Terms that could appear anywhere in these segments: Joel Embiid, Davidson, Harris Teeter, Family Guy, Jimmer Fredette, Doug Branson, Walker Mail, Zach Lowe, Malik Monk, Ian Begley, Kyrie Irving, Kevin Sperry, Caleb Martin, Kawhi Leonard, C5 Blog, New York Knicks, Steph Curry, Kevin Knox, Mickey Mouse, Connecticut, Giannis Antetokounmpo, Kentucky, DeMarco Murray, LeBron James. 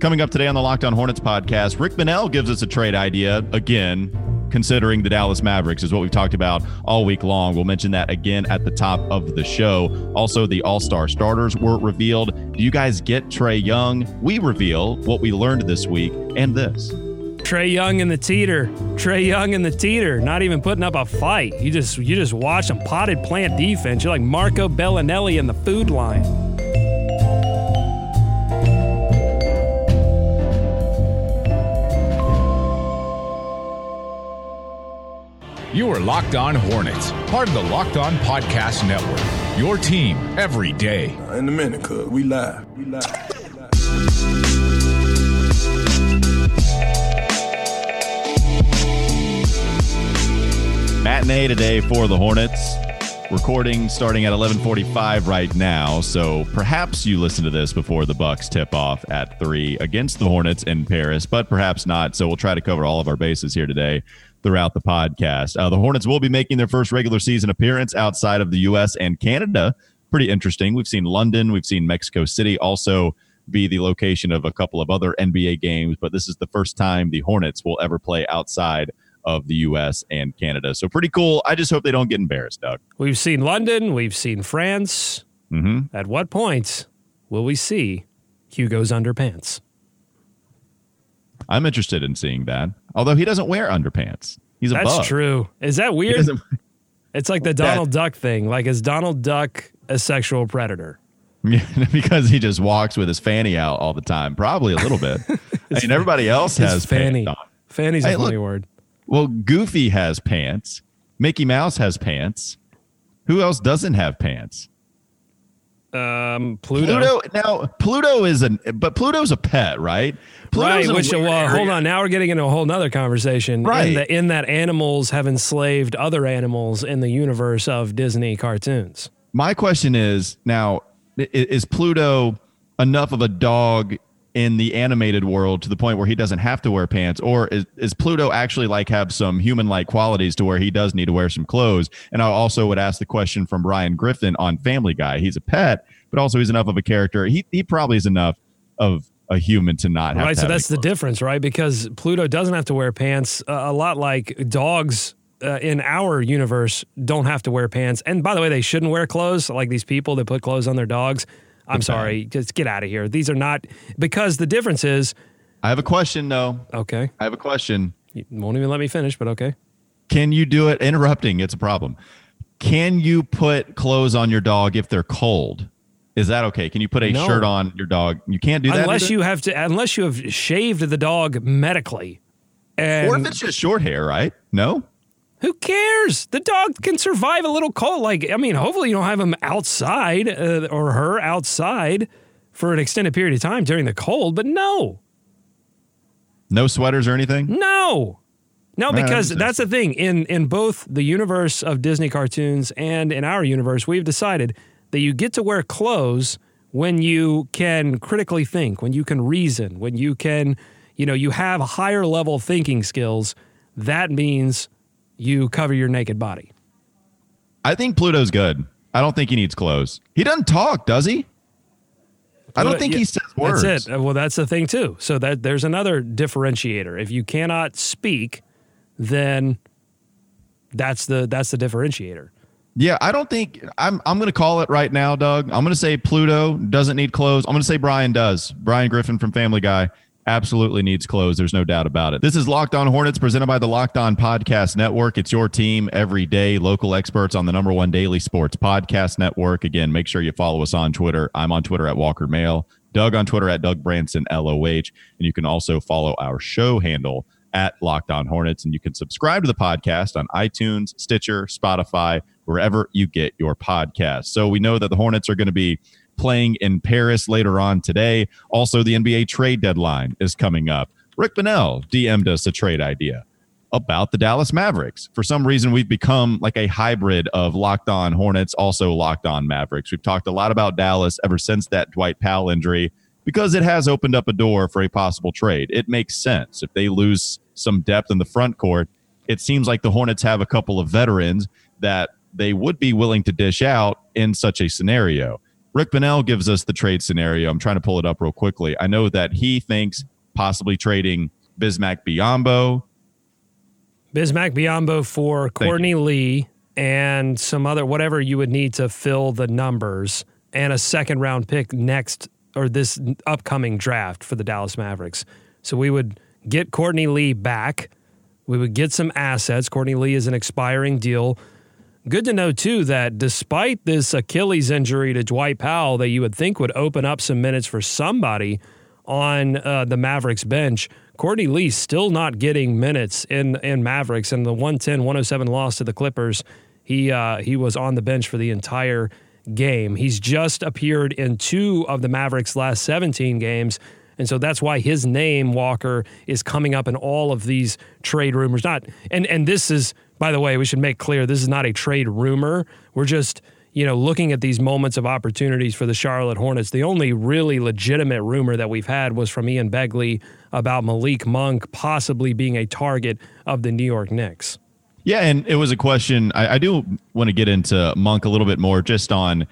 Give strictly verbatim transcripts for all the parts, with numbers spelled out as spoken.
Coming up today on the Locked On Hornets podcast, Rick Bonnell gives us a trade idea again, considering the Dallas Mavericks is what we've talked about all week long. We'll mention that again at the top of the show. Also, the All-Star starters were revealed. Do you guys get Trae Young? We reveal what we learned this week and this. Trae Young and the Teeter. Trae Young and the Teeter. Not even putting up a fight. You just, you just watch them potted plant defense. You're like Marco Bellinelli in the food line. You are Locked On Hornets, part of the Locked On Podcast Network. Your team every day. In a minute, cuz we live. We live. We live. Matinee today for the Hornets. Recording starting at eleven forty-five right now, so perhaps you listen to this before the Bucs tip off at three against the Hornets in Paris, but perhaps not. So we'll try to cover all of our bases here today throughout the podcast. Uh, the Hornets will be making their first regular season appearance outside of the U S and Canada. Pretty interesting. We've seen London, we've seen Mexico City also be the location of a couple of other N B A games, but this is the first time the Hornets will ever play outside of the U S and Canada. So pretty cool. I just hope they don't get embarrassed, Doug. We've seen London. We've seen France. Mm-hmm. At what point will we see Hugo's underpants? I'm interested in seeing that. Although he doesn't wear underpants. He's a That's bug. True. Is that weird? It's like the Donald that, Duck thing. Like, is Donald Duck a sexual predator? Because he just walks with his fanny out all the time. Probably a little bit. I mean, everybody else has fanny. Pants on. Fanny's hey, a funny look, word. Well, Goofy has pants. Mickey Mouse has pants. Who else doesn't have pants? Um, Pluto. Pluto. Now, Pluto is an, but Pluto's a pet, right? Pluto's right. Which, well, hold on. Now we're getting into a whole nother conversation. Right. In, the, in that animals have enslaved other animals in the universe of Disney cartoons. My question is now: is Pluto enough of a dog in the animated world to the point where he doesn't have to wear pants, or is, is Pluto actually like have some human-like qualities to where he does need to wear some clothes? And I also would ask the question from Brian Griffin on Family Guy. He's a pet, but also he's enough of a character. He he probably is enough of a human to not have. Right, to so have that's the difference, right? Because Pluto doesn't have to wear pants, uh, a lot like dogs uh, in our universe don't have to wear pants. And by the way, they shouldn't wear clothes, like these people that put clothes on their dogs. I'm sorry. Just get out of here. These are not, because the difference is. I have a question, though. Okay. I have a question. You won't even let me finish, but okay. Can you do it? Interrupting, it's a problem. Can you put clothes on your dog if they're cold? Is that okay? Can you put a no. shirt on your dog? You can't do that unless either? you have to. Unless you have shaved the dog medically, and or if it's just short hair, right? No. Who cares? The dog can survive a little cold. Like, I mean, hopefully you don't have him outside uh, or her outside for an extended period of time during the cold, but no. No sweaters or anything? No. No, because that's the thing. In, in both the universe of Disney cartoons and in our universe, we've decided that you get to wear clothes when you can critically think, when you can reason, when you can, you know, you have higher level thinking skills. That means you cover your naked body. I think Pluto's good. I don't think he needs clothes. He doesn't talk, does he? Pluto, I don't think yeah, he says words. That's it. Well, that's the thing, too. So that there's another differentiator. If you cannot speak, then that's the that's the differentiator. Yeah, I don't think I'm I'm going to call it right now, Doug. I'm going to say Pluto doesn't need clothes. I'm going to say Brian does. Brian Griffin from Family Guy absolutely needs clothes. There's no doubt about it. This is Locked On Hornets presented by the Locked On Podcast Network. It's your team every day. Local experts on the number one daily sports podcast network. Again, make sure you follow us on Twitter. I'm on Twitter at Walker Mail. Doug on Twitter at Doug Branson L O H. And you can also follow our show handle at Locked On Hornets. And you can subscribe to the podcast on iTunes, Stitcher, Spotify, wherever you get your podcast. So we know that the Hornets are going to be playing in Paris later on today. Also, the N B A trade deadline is coming up. Rick Bonnell D M'd us a trade idea about the Dallas Mavericks. For some reason, we've become like a hybrid of Locked On Hornets, also Locked On Mavericks. We've talked a lot about Dallas ever since that Dwight Powell injury because it has opened up a door for a possible trade. It makes sense. If they lose some depth in the front court, it seems like the Hornets have a couple of veterans that they would be willing to dish out in such a scenario. Rick Bonnell gives us the trade scenario. I'm trying to pull it up real quickly. I know that he thinks possibly trading Bismack Biyombo. Bismack Biyombo for Courtney Lee and some other, whatever you would need to fill the numbers, and a second round pick next or this upcoming draft for the Dallas Mavericks. So we would get Courtney Lee back. We would get some assets. Courtney Lee is an expiring deal. Good to know, too, that despite this Achilles injury to Dwight Powell that you would think would open up some minutes for somebody on uh, the Mavericks bench, Courtney Lee's still not getting minutes in, in Mavericks. And the one ten one oh seven loss to the Clippers, he uh, he was on the bench for the entire game. He's just appeared in two of the Mavericks' last seventeen games, and so that's why his name, Walker, is coming up in all of these trade rumors. Not and and this is, by the way, we should make clear, this is not a trade rumor. We're just, you know, looking at these moments of opportunities for the Charlotte Hornets. The only really legitimate rumor that we've had was from Ian Begley about Malik Monk possibly being a target of the New York Knicks. Yeah, and it was a question. I, I do want to get into Monk a little bit more, just on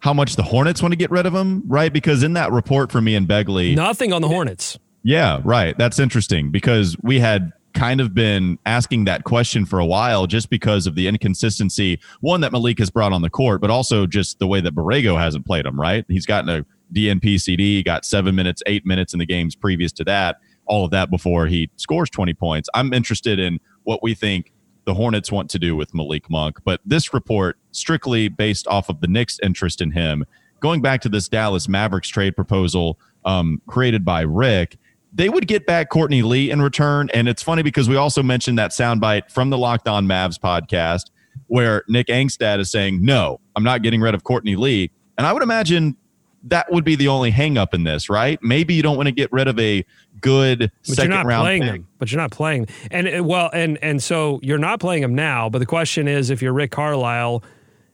how much the Hornets want to get rid of him, right? Because in that report from Ian Begley... Nothing on the Hornets. Yeah, right. That's interesting, because we had kind of been asking that question for a while just because of the inconsistency, one, that Malik has brought on the court, but also just the way that Borrego hasn't played him, right? He's gotten a D N P C D, got seven minutes, eight minutes in the games previous to that, all of that before he scores twenty points. I'm interested in what we think the Hornets want to do with Malik Monk, but this report strictly based off of the Knicks' interest in him. Going back to this Dallas Mavericks trade proposal um, created by Rick, they would get back Courtney Lee in return. And it's funny because we also mentioned that soundbite from the Locked On Mavs podcast where Nick Angstad is saying, no, I'm not getting rid of Courtney Lee. And I would imagine that would be the only hang up in this, right? Maybe you don't want to get rid of a good but second you're not round playing pick. Them, but you're not playing. And well, and and so you're not playing him now. But the question is, if you're Rick Carlisle,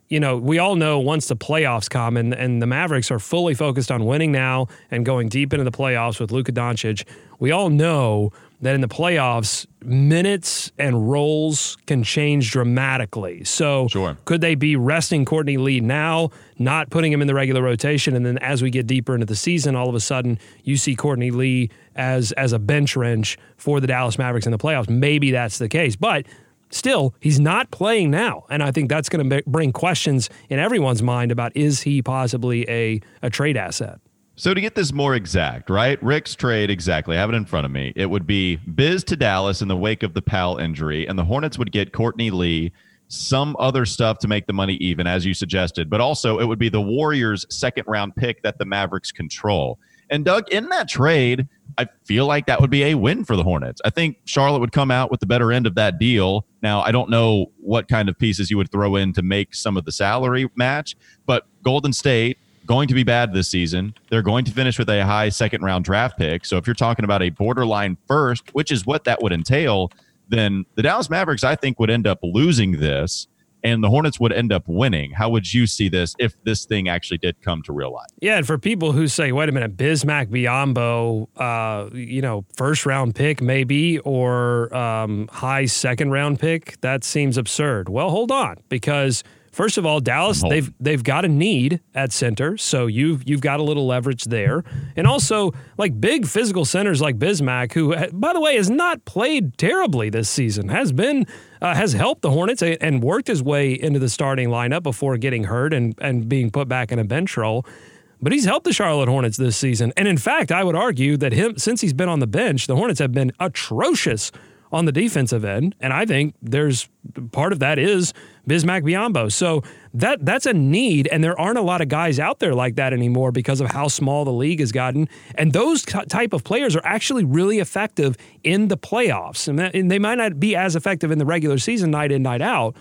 you know, we all know once the playoffs come and, and the Mavericks are fully focused on winning now and going deep into the playoffs with Luka Doncic, we all know that in the playoffs, minutes and roles can change dramatically. So sure. Could they be resting Courtney Lee now, not putting him in the regular rotation, and then as we get deeper into the season, all of a sudden you see Courtney Lee as, as a bench wrench for the Dallas Mavericks in the playoffs? Maybe that's the case. But still, he's not playing now, and I think that's going to bring questions in everyone's mind about, is he possibly a, a trade asset? So to get this more exact, right? Rick's trade, exactly. I have it in front of me. It would be Biz to Dallas in the wake of the Powell injury, and the Hornets would get Courtney Lee, some other stuff to make the money even, as you suggested, but also it would be the Warriors' second-round pick that the Mavericks control. And, Doug, in that trade, I feel like that would be a win for the Hornets. I think Charlotte would come out with the better end of that deal. Now, I don't know what kind of pieces you would throw in to make some of the salary match, but Golden State, going to be bad this season. They're going to finish with a high second-round draft pick. So if you're talking about a borderline first, which is what that would entail, then the Dallas Mavericks, I think, would end up losing this, and the Hornets would end up winning. How would you see this if this thing actually did come to real life? Yeah, and for people who say, wait a minute, Bismack Biyombo, uh, you know, first-round pick maybe, or um, high second-round pick, that seems absurd. Well, hold on, because first of all, Dallas, they've they've got a need at center, so you've, you've got a little leverage there. And also, like, big physical centers like Bismack, who, by the way, has not played terribly this season, has been uh, has helped the Hornets and worked his way into the starting lineup before getting hurt and, and being put back in a bench role. But he's helped the Charlotte Hornets this season. And, in fact, I would argue that him since he's been on the bench, the Hornets have been atrocious on the defensive end, and I think there's part of that is Bismack Biyombo. So that that's a need, and there aren't a lot of guys out there like that anymore because of how small the league has gotten. And those type of players are actually really effective in the playoffs, and, that, and they might not be as effective in the regular season night in, night out,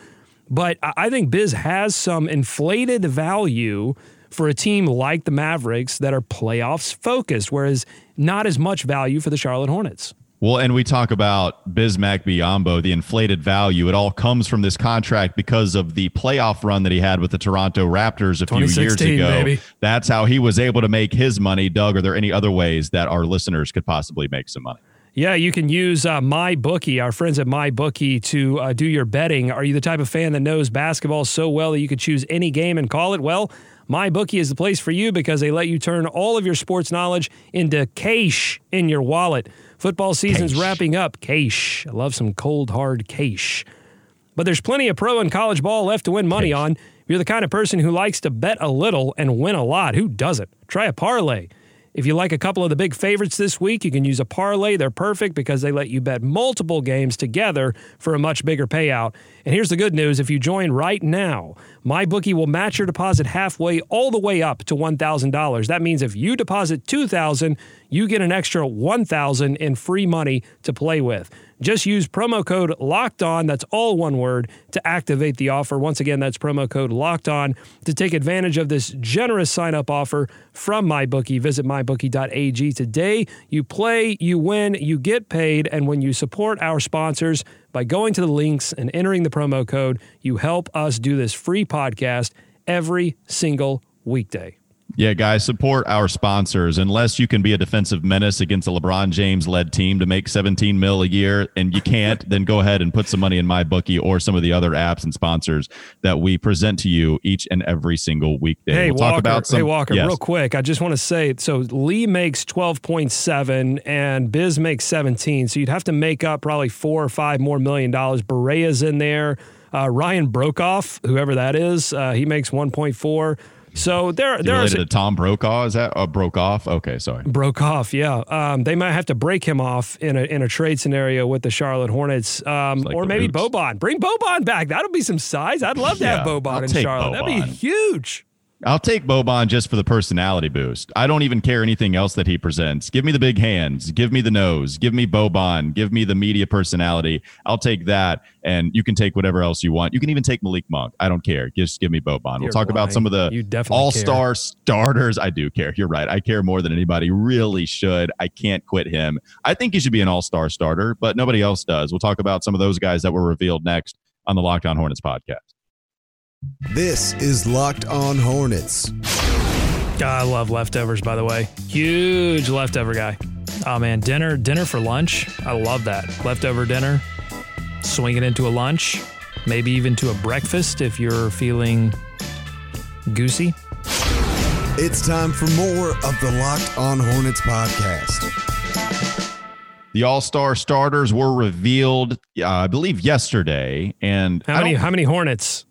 but I think Biz has some inflated value for a team like the Mavericks that are playoffs-focused, whereas not as much value for the Charlotte Hornets. Well, and we talk about Bismack Biyombo, the inflated value. It all comes from this contract because of the playoff run that he had with the Toronto Raptors a few years ago. Baby. That's how he was able to make his money. Doug, are there any other ways that our listeners could possibly make some money? Yeah, you can use uh, MyBookie, our friends at MyBookie, to uh, do your betting. Are you the type of fan that knows basketball so well that you could choose any game and call it? Well, MyBookie is the place for you because they let you turn all of your sports knowledge into cash in your wallet. Football season's cash. Wrapping up. Cash. I love some cold, hard cash. But there's plenty of pro and college ball left to win money cash. on. If you're the kind of person who likes to bet a little and win a lot, who doesn't? Try a parlay. If you like a couple of the big favorites this week, you can use a parlay. They're perfect because they let you bet multiple games together for a much bigger payout. And here's the good news. If you join right now, MyBookie will match your deposit halfway all the way up to one thousand dollars. That means if you deposit two thousand dollars, you get an extra one thousand dollars in free money to play with. Just use promo code LOCKEDON, that's all one word, to activate the offer. Once again, that's promo code LOCKEDON to take advantage of this generous sign-up offer from MyBookie. Visit my bookie dot a g today. You play, you win, you get paid, and when you support our sponsors by going to the links and entering the promo code, you help us do this free podcast every single weekday. Yeah, guys, support our sponsors. Unless you can be a defensive menace against a LeBron James-led team to make seventeen mil a year and you can't, then go ahead and put some money in MyBookie or some of the other apps and sponsors that we present to you each and every single weekday. Hey, we'll Walker, talk about some, hey, Walker yes. real quick. I just want to say, so Lee makes twelve point seven and Biz makes seventeen. So you'd have to make up probably four or five more million dollars. Berea's in there. Uh, Ryan Brokoff, whoever that is, uh, he makes one point four. So there, there related are to Tom Brokaw. Is that a uh, Brokoff? Okay, sorry. Brokoff, yeah. Um, they might have to break him off in a in a trade scenario with the Charlotte Hornets, um, like or maybe Roots. Boban. Bring Boban back. That'll be some size. I'd love to yeah, have Boban I'll in Charlotte. Boban. That'd be huge. I'll take Boban just for the personality boost. I don't even care anything else that he presents. Give me the big hands. Give me the nose. Give me Boban. Give me the media personality. I'll take that, and you can take whatever else you want. You can even take Malik Monk. I don't care. Just give me Boban. You're we'll talk lying. about some of the all-star care. starters. I do care. You're right. I care more than anybody really should. I can't quit him. I think he should be an all-star starter, but nobody else does. We'll talk about some of those guys that were revealed next on the Locked On Hornets podcast. This is Locked On Hornets. I love leftovers, by the way. Huge leftover guy. Oh, man. Dinner, dinner for lunch. I love that. Leftover dinner. Swing it into a lunch. Maybe even to a breakfast if you're feeling goosey. It's time for more of the Locked On Hornets podcast. The All-Star starters were revealed, uh, I believe, yesterday. And how many, how many Hornets?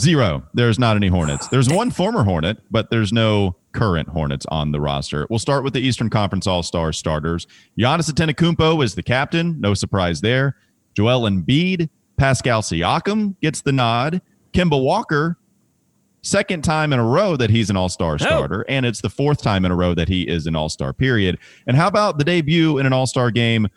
Zero. There's not any Hornets. There's one former Hornet, but there's no current Hornets on the roster. We'll start with the Eastern Conference All-Star starters. Giannis Antetokounmpo is the captain. No surprise there. Joel Embiid, Pascal Siakam gets the nod. Kemba Walker, second time in a row that he's an All-Star starter, oh. and it's the fourth time in a row that he is an All-Star, period. And how about the debut in an All-Star game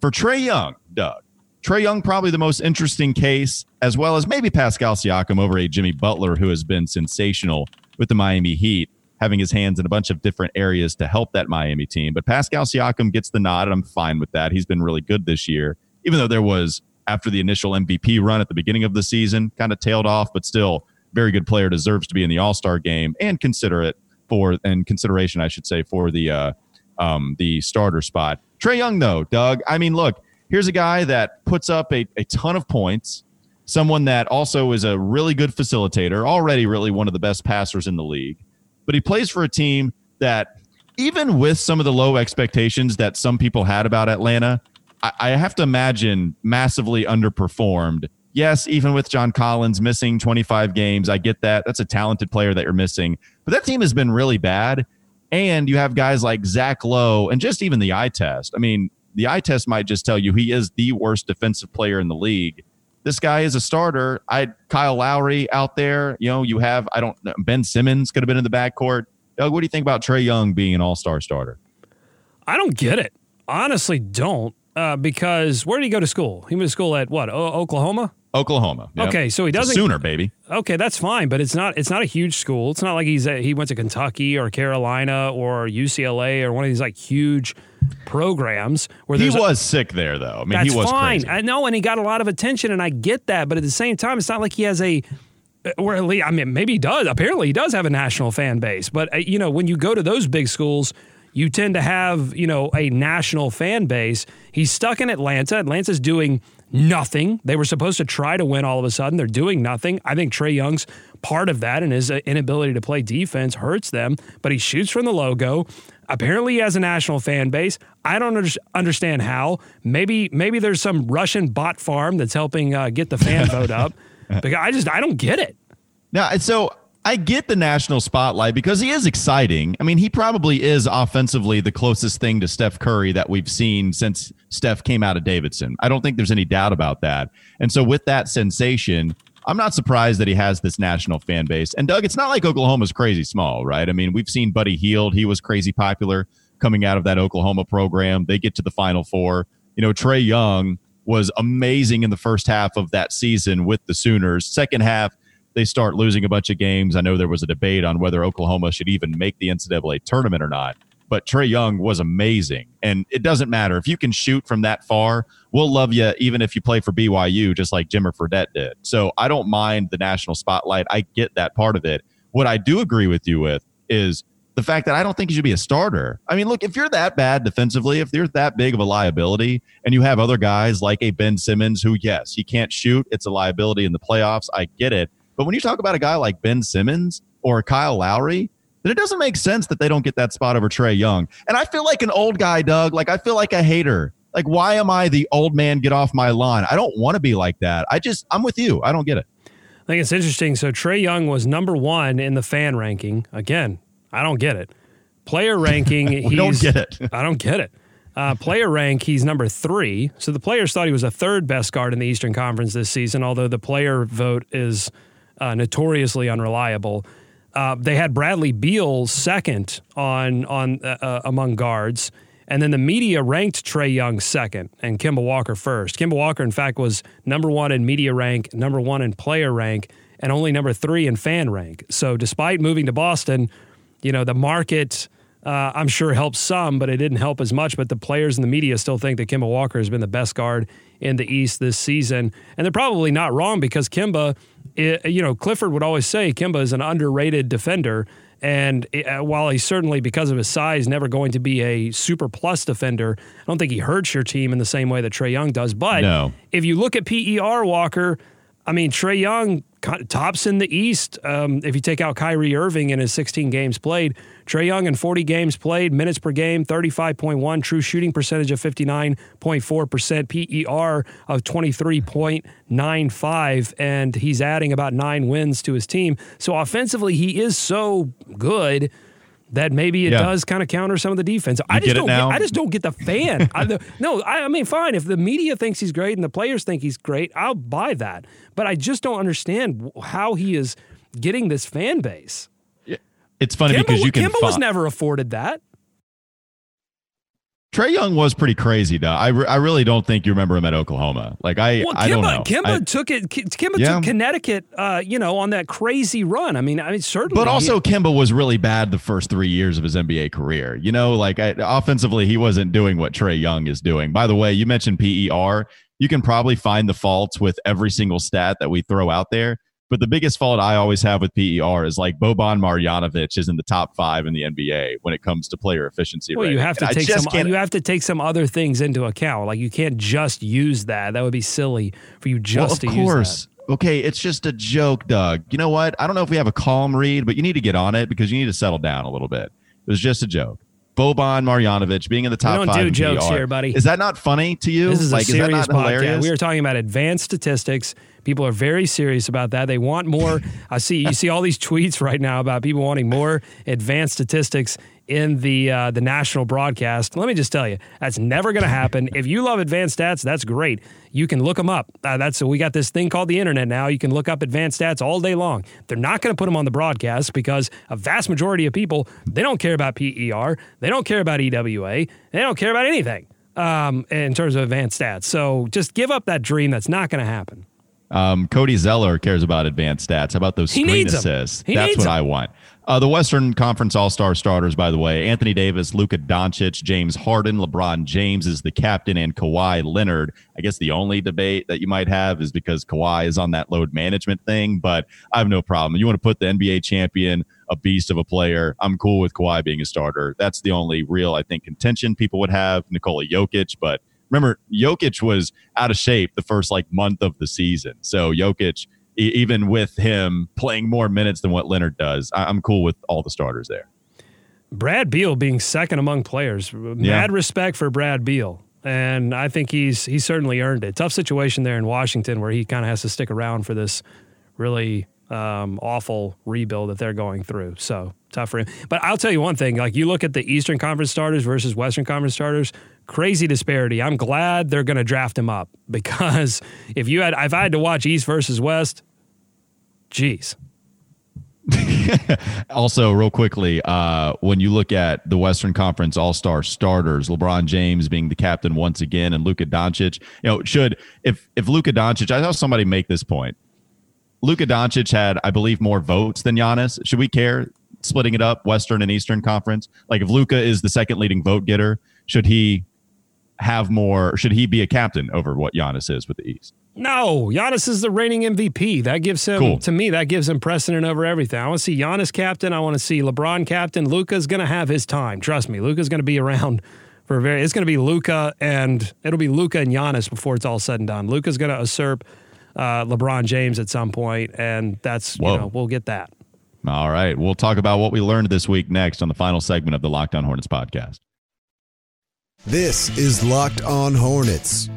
for Trae Young, Doug? Trae Young, probably the most interesting case, as well as maybe Pascal Siakam over a Jimmy Butler, who has been sensational with the Miami Heat, having his hands in a bunch of different areas to help that Miami team. But Pascal Siakam gets the nod, and I'm fine with that. He's been really good this year, even though there was, after the initial M V P run at the beginning of the season, kind of tailed off, but still very good player, deserves to be in the All-Star game, and consider it for, and consideration, I should say, for the, uh, um, the starter spot. Trae Young, though, Doug, I mean, look, here's a guy that puts up a, a ton of points, someone that also is a really good facilitator, already really one of the best passers in the league. But he plays for a team that, even with some of the low expectations that some people had about Atlanta, I, I have to imagine massively underperformed. Yes, even with John Collins missing twenty-five games, I get that. That's a talented player that you're missing. But that team has been really bad. And you have guys like Zach Lowe and just even the eye test. I mean, the eye test might just tell you he is the worst defensive player in the league. This guy is a starter. I Kyle Lowry out there. You know, you have, I don't know, Ben Simmons could have been in the backcourt. Doug, what do you think about Trae Young being an all-star starter? I don't get it. Honestly, don't. Uh, because where did he go to school? He went to school at what? O- Oklahoma? Oklahoma. Yep. Okay, so he doesn't. Sooner, baby. Okay, that's fine, but it's not. It's not a huge school. It's not like he's a, he went to Kentucky or Carolina or U C L A or one of these like huge programs. Where he was a, sick there, though. I mean, that's he was fine. Crazy. I know, and he got a lot of attention, and I get that. But at the same time, it's not like he has a. Or at least, I mean, maybe he does. Apparently, he does have a national fan base. But you know, when you go to those big schools, you tend to have, you know, a national fan base. He's stuck in Atlanta. Atlanta's doing nothing. They were supposed to try to win all of a sudden. They're doing nothing. I think Trae Young's part of that, and his inability to play defense hurts them, but he shoots from the logo. Apparently he has a national fan base. I don't under- understand how. Maybe maybe there's some Russian bot farm that's helping uh, get the fan vote up. Because I just, I don't get it. No, and so I get the national spotlight because he is exciting. I mean, he probably is offensively the closest thing to Steph Curry that we've seen since Steph came out of Davidson. I don't think there's any doubt about that. And so with that sensation, I'm not surprised that he has this national fan base. And Doug, it's not like Oklahoma's crazy small, right? I mean, we've seen Buddy Hield. He was crazy popular coming out of that Oklahoma program. They get to the Final Four. You know, Trae Young was amazing in the first half of that season with the Sooners. Second half, they start losing a bunch of games. I know there was a debate on whether Oklahoma should even make the N C double A tournament or not, but Trae Young was amazing. And it doesn't matter. If you can shoot from that far, we'll love you even if you play for B Y U, just like Jimmer Fredette did. So I don't mind the national spotlight. I get that part of it. What I do agree with you with is the fact that I don't think you should be a starter. I mean, look, if you're that bad defensively, if you're that big of a liability and you have other guys like a Ben Simmons who, yes, he can't shoot. It's a liability in the playoffs. I get it. But when you talk about a guy like Ben Simmons or Kyle Lowry, then it doesn't make sense that they don't get that spot over Trae Young. And I feel like an old guy, Doug. Like, I feel like a hater. Like, why am I the old man? Get off my lawn. I don't want to be like that. I just, I'm with you. I don't get it. I think it's interesting. So Trae Young was number one in the fan ranking. Again, I don't get it. Player ranking. we he's, don't get it. I don't get it. Uh, player rank, he's number three. So the players thought he was the third best guard in the Eastern Conference this season, although the player vote is uh, notoriously unreliable. Uh, they had Bradley Beal second on on uh, among guards, and then the media ranked Trae Young second and Kemba Walker first. Kemba Walker, in fact, was number one in media rank, number one in player rank, and only number three in fan rank. So despite moving to Boston, you know, the market, uh, I'm sure, helped some, but it didn't help as much. But the players and the media still think that Kemba Walker has been the best guard in the East this season. And they're probably not wrong because Kemba, it, you know, Clifford would always say Kemba is an underrated defender. And it, uh, while he's certainly, because of his size, never going to be a super plus defender, I don't think he hurts your team in the same way that Trae Young does. But no. If you look at P E R, Walker, I mean, Trae Young tops in the East. Um, if you take out Kyrie Irving in his sixteen games played, Trae Young in forty games played, minutes per game, thirty-five point one, true shooting percentage of fifty-nine point four percent, P E R of twenty-three point nine five, and he's adding about nine wins to his team. So offensively, he is so good that maybe it yeah. does kind of counter some of the defense. You I just get don't. It now? Get, I just don't get the fan. I, the, no, I, I mean, fine. If the media thinks he's great and the players think he's great, I'll buy that. But I just don't understand how he is getting this fan base. It's funny Kemba, because you can. Kemba f- was never afforded that. Trae Young was pretty crazy, though. I, re- I really don't think you remember him at Oklahoma. Like I, well, Kemba, I don't know. Kemba I, took it. Kemba yeah. took Connecticut. Uh, you know, on that crazy run. I mean, I mean, certainly. But also, he, Kemba was really bad the first three years of his N B A career. You know, like I, offensively, he wasn't doing what Trae Young is doing. By the way, you mentioned P E R. You can probably find the faults with every single stat that we throw out there. But the biggest fault I always have with P E R is like Boban Marjanovic is in the top five in the N B A when it comes to player efficiency. Well, rating. you have to and take some can't. you have to take some other things into account. Like you can't just use that. That would be silly for you just well, to course. use that. Okay, it's just a joke, Doug. You know what? I don't know if we have a calm read, but you need to get on it because you need to settle down a little bit. It was just a joke. Boban Marjanovic being in the top five. We don't five do jokes P R. Here, buddy. Is that not funny to you? This is like, a serious is that not podcast. Hilarious? We are talking about advanced statistics. People are very serious about that. They want more. I see you see all these tweets right now about people wanting more advanced statistics in the uh, the national broadcast. Let me just tell you, that's never going to happen. If you love advanced stats, that's great. You can look them up. Uh, that's we got this thing called the internet now. You can look up advanced stats all day long. They're not going to put them on the broadcast because a vast majority of people, they don't care about P E R. They don't care about E W A. They don't care about anything um, in terms of advanced stats. So just give up that dream. That's not going to happen. Um, Cody Zeller cares about advanced stats. How about those screen assists? That's what I want. Uh, the Western Conference All-Star starters, by the way, Anthony Davis, Luka Doncic, James Harden, LeBron James is the captain, and Kawhi Leonard. I guess the only debate that you might have is because Kawhi is on that load management thing, but I have no problem. You want to put the N B A champion, a beast of a player. I'm cool with Kawhi being a starter. That's the only real, I think, contention people would have. Nikola Jokic, but remember, Jokic was out of shape the first like month of the season. So Jokic, e- even with him playing more minutes than what Leonard does, I- I'm cool with all the starters there. Brad Beal being second among players. Yeah. Mad respect for Brad Beal. And I think he's he certainly earned it. Tough situation there in Washington where he kind of has to stick around for this really um, awful rebuild that they're going through. So tough for him. But I'll tell you one thing. Like, you look at the Eastern Conference starters versus Western Conference starters, crazy disparity. I'm glad they're going to draft him up, because if you had, if I had to watch East versus West, geez. Also, real quickly, uh, when you look at the Western Conference All-Star starters, LeBron James being the captain once again, and Luka Doncic, you know, should, if if Luka Doncic, I saw somebody make this point. Luka Doncic had, I believe, more votes than Giannis. Should we care splitting it up, Western and Eastern Conference? Like, if Luka is the second leading vote getter, should he have more, should he be a captain over what Giannis is with the East? No, Giannis is the reigning M V P. That gives him, cool. to me, that gives him precedent over everything. I want to see Giannis captain. I want to see LeBron captain. Luka's going to have his time. Trust me, Luka's going to be around for a very, it's going to be Luka and it'll be Luka and Giannis before it's all said and done. Luka's going to usurp uh, LeBron James at some point, and that's, Whoa. you know, we'll get that. All right. We'll talk about what we learned this week next on the final segment of the Locked On Hornets podcast. This is Locked On Hornets.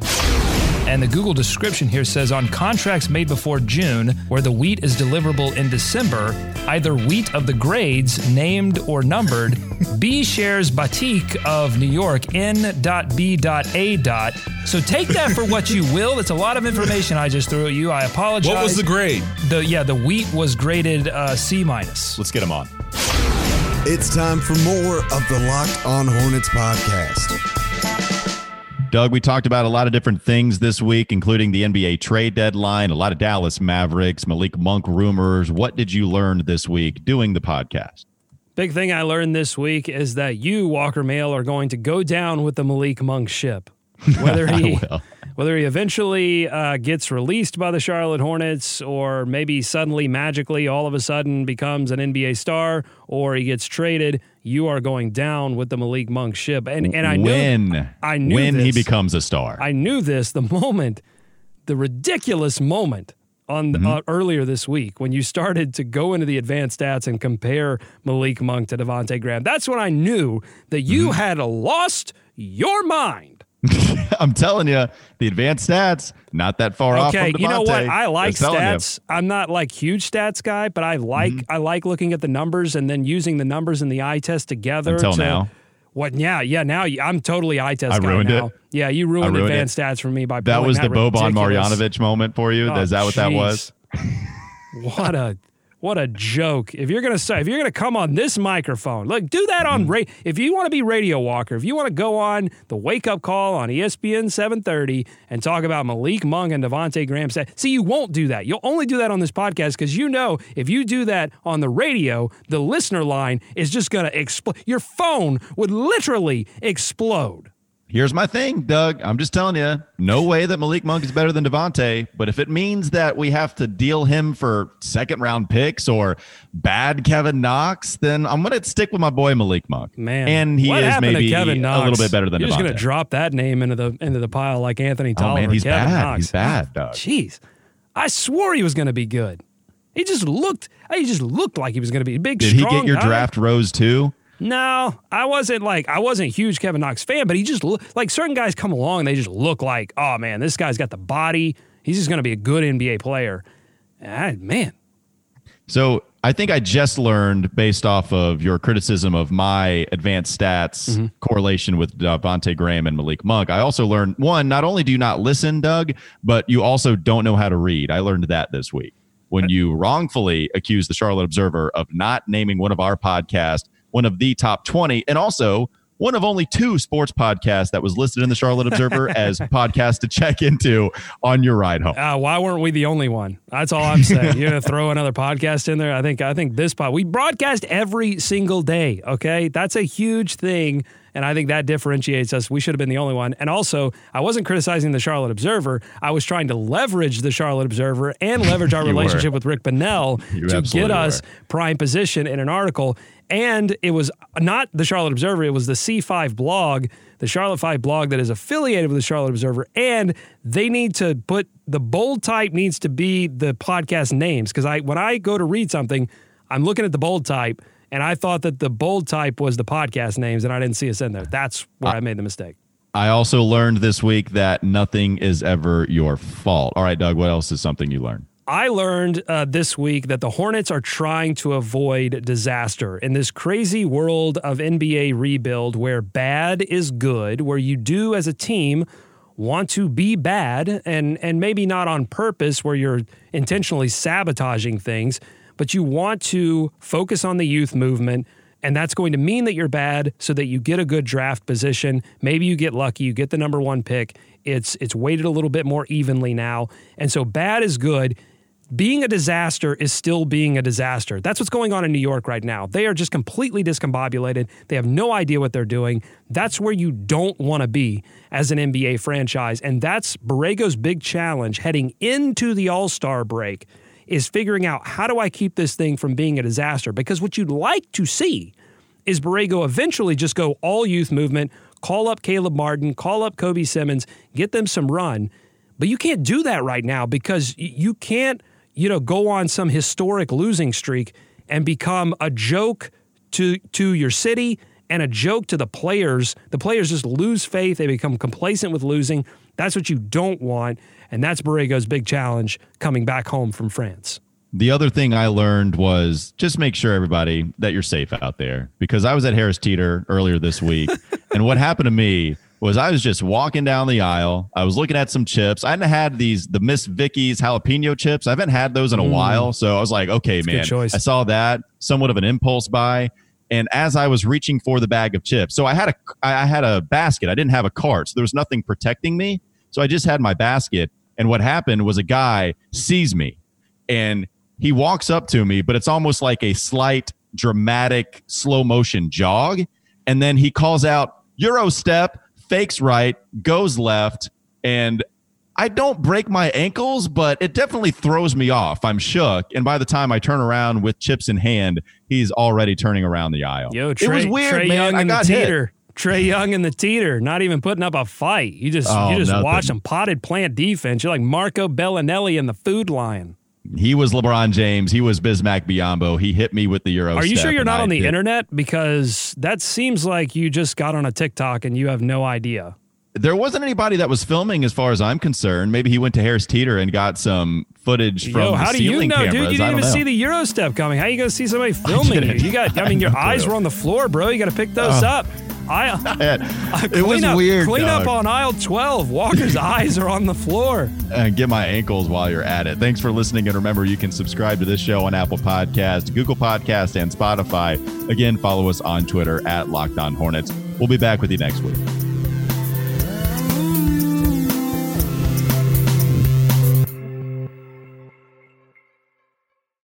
And the Google description here says, on contracts made before June, where the wheat is deliverable in December, either wheat of the grades, named or numbered, B shares Batik of New York, N B A. So take that for what you will. That's a lot of information I just threw at you. I apologize. What was the grade? The Yeah, the wheat was graded uh, C minus. Let's get them on. It's time for more of the Locked On Hornets podcast. Doug, we talked about a lot of different things this week, including the N B A trade deadline, a lot of Dallas Mavericks, Malik Monk rumors. What did you learn this week doing the podcast? Big thing I learned this week is that you, Walker Mail, are going to go down with the Malik Monk ship. Whether he whether he eventually uh, gets released by the Charlotte Hornets, or maybe suddenly, magically, all of a sudden becomes an N B A star, or he gets traded, you are going down with the Malik Monk ship. And and I when, knew I knew when this, he becomes a star. I knew this the moment, the ridiculous moment on mm-hmm. uh, earlier this week when you started to go into the advanced stats and compare Malik Monk to Devonte' Graham. That's when I knew that you mm-hmm. had lost your mind. I'm telling you, the advanced stats, not that far okay, off from Devonte'. You know what? I like stats. You. I'm not like huge stats guy, but I like mm-hmm. I like looking at the numbers and then using the numbers and the eye test together. Until to, now. What? Yeah, yeah. Now I'm totally eye test I guy ruined now. It. Yeah, you ruined, ruined advanced it. Stats for me by that was that the Boban Marjanovic moment for you. Oh, Is that what geez. that was? What a what a joke! If you're gonna say, if you're gonna come on this microphone, look, do that on radio. If you want to be Radio Walker, if you want to go on the Wake Up Call on E S P N seven thirty and talk about Malik Monk and Devonte' Graham, see, you won't do that. You'll only do that on this podcast, because you know if you do that on the radio, the listener line is just gonna explode. Your phone would literally explode. Here's my thing, Doug. I'm just telling you, no way that Malik Monk is better than Devonte', but if it means that we have to deal him for second round picks or bad Kevin Knox, then I'm going to stick with my boy Malik Monk. Man, and he is maybe a little bit better than Devonte'. You're just going to drop that name into the into the pile like Anthony Tolliver. Oh man, he's Kevin bad. Knox. He's bad, Doug. Jeez, I swore he was going to be good. He just looked. He just looked like he was going to be big. Did strong he get your guy. Draft rose too? No, I wasn't like, I wasn't a huge Kevin Knox fan, but he just, lo- like certain guys come along and they just look like, oh man, this guy's got the body. He's just going to be a good N B A player. I, man. So I think I just learned, based off of your criticism of my advanced stats mm-hmm. correlation with Devonte' Graham and Malik Monk, I also learned, one, not only do you not listen, Doug, but you also don't know how to read. I learned that this week when you wrongfully accused the Charlotte Observer of not naming one of our podcasts one of the top twenty, and also one of only two sports podcasts that was listed in the Charlotte Observer as podcasts to check into on your ride home. Uh, why weren't we the only one? That's all I'm saying. You're going to throw another podcast in there? I think I think this pod, we broadcast every single day, okay? That's a huge thing, and I think that differentiates us. We should have been the only one. And also, I wasn't criticizing the Charlotte Observer. I was trying to leverage the Charlotte Observer and leverage our relationship were. with Rick Bonnell you to get us were. prime position in an article. And it was not the Charlotte Observer. It was the C five blog the Charlotte five blog that is affiliated with the Charlotte Observer, and they need to put the bold type needs to be the podcast names, because I when I go to read something, I'm looking at the bold type, and I thought that the bold type was the podcast names, and I didn't see us in there. That's where I, I made the mistake. I also learned this week that nothing is ever your fault. All right, Doug, what else is something you learned? I learned uh, this week that the Hornets are trying to avoid disaster in this crazy world of N B A rebuild where bad is good, where you do as a team want to be bad and, and maybe not on purpose where you're intentionally sabotaging things, but you want to focus on the youth movement, and that's going to mean that you're bad so that you get a good draft position. Maybe you get lucky, you get the number one pick. It's, it's weighted a little bit more evenly now, and so bad is good. Being a disaster is still being a disaster. That's what's going on in New York right now. They are just completely discombobulated. They have no idea what they're doing. That's where you don't want to be as an N B A franchise, and that's Borrego's big challenge heading into the All-Star break is figuring out, how do I keep this thing from being a disaster? Because what you'd like to see is Borrego eventually just go all youth movement, call up Caleb Martin, call up Kobe Simmons, get them some run. But you can't do that right now because you can't, you know, go on some historic losing streak and become a joke to to your city and a joke to the players. The players just lose faith. They become complacent with losing. That's what you don't want, and that's Borrego's big challenge coming back home from France. The other thing I learned was just make sure, everybody, that you're safe out there, because I was at Harris Teeter earlier this week, and what happened to me was I was just walking down the aisle. I was looking at some chips. I hadn't had these, the Miss Vicky's jalapeno chips. I haven't had those in a mm. while, so I was like, okay, that's man, good choice. I saw that, somewhat of an impulse buy. And as I was reaching for the bag of chips, so I had a I had a basket. I didn't have a cart, so there was nothing protecting me. So I just had my basket. And what happened was a guy sees me, and he walks up to me, but it's almost like a slight, dramatic, slow motion jog. And then he calls out, Euro step, fakes right, goes left. And I don't break my ankles, but it definitely throws me off. I'm shook. And by the time I turn around with chips in hand, he's already turning around the aisle. Yo, Trae, it was weird, Trae man. Young I got hit. Trae Young and the Teeter, not even putting up a fight. You just oh, you just nothing. watch them potted plant defense. You're like Marco Bellinelli and the Food Lion. He was LeBron James. He was Bismack Biyombo. He hit me with the Euro. Are you sure you're not on I the did. internet? Because that seems like you just got on a TikTok and you have no idea. There wasn't anybody that was filming, as far as I'm concerned. Maybe he went to Harris Teeter and got some footage from Yo, how the ceiling cameras. How do you know, cameras. dude? You didn't even know. see the Euro step coming. How are you going to see somebody filming you? You got, I mean, your eyes were on the floor, bro. You got to pick those uh, up. I, uh, it was up, weird. Clean dog. up on aisle twelve. Walker's eyes are on the floor. And get my ankles while you're at it. Thanks for listening. And remember, you can subscribe to this show on Apple Podcasts, Google Podcasts, and Spotify. Again, follow us on Twitter at Locked On Hornets. We'll be back with you next week.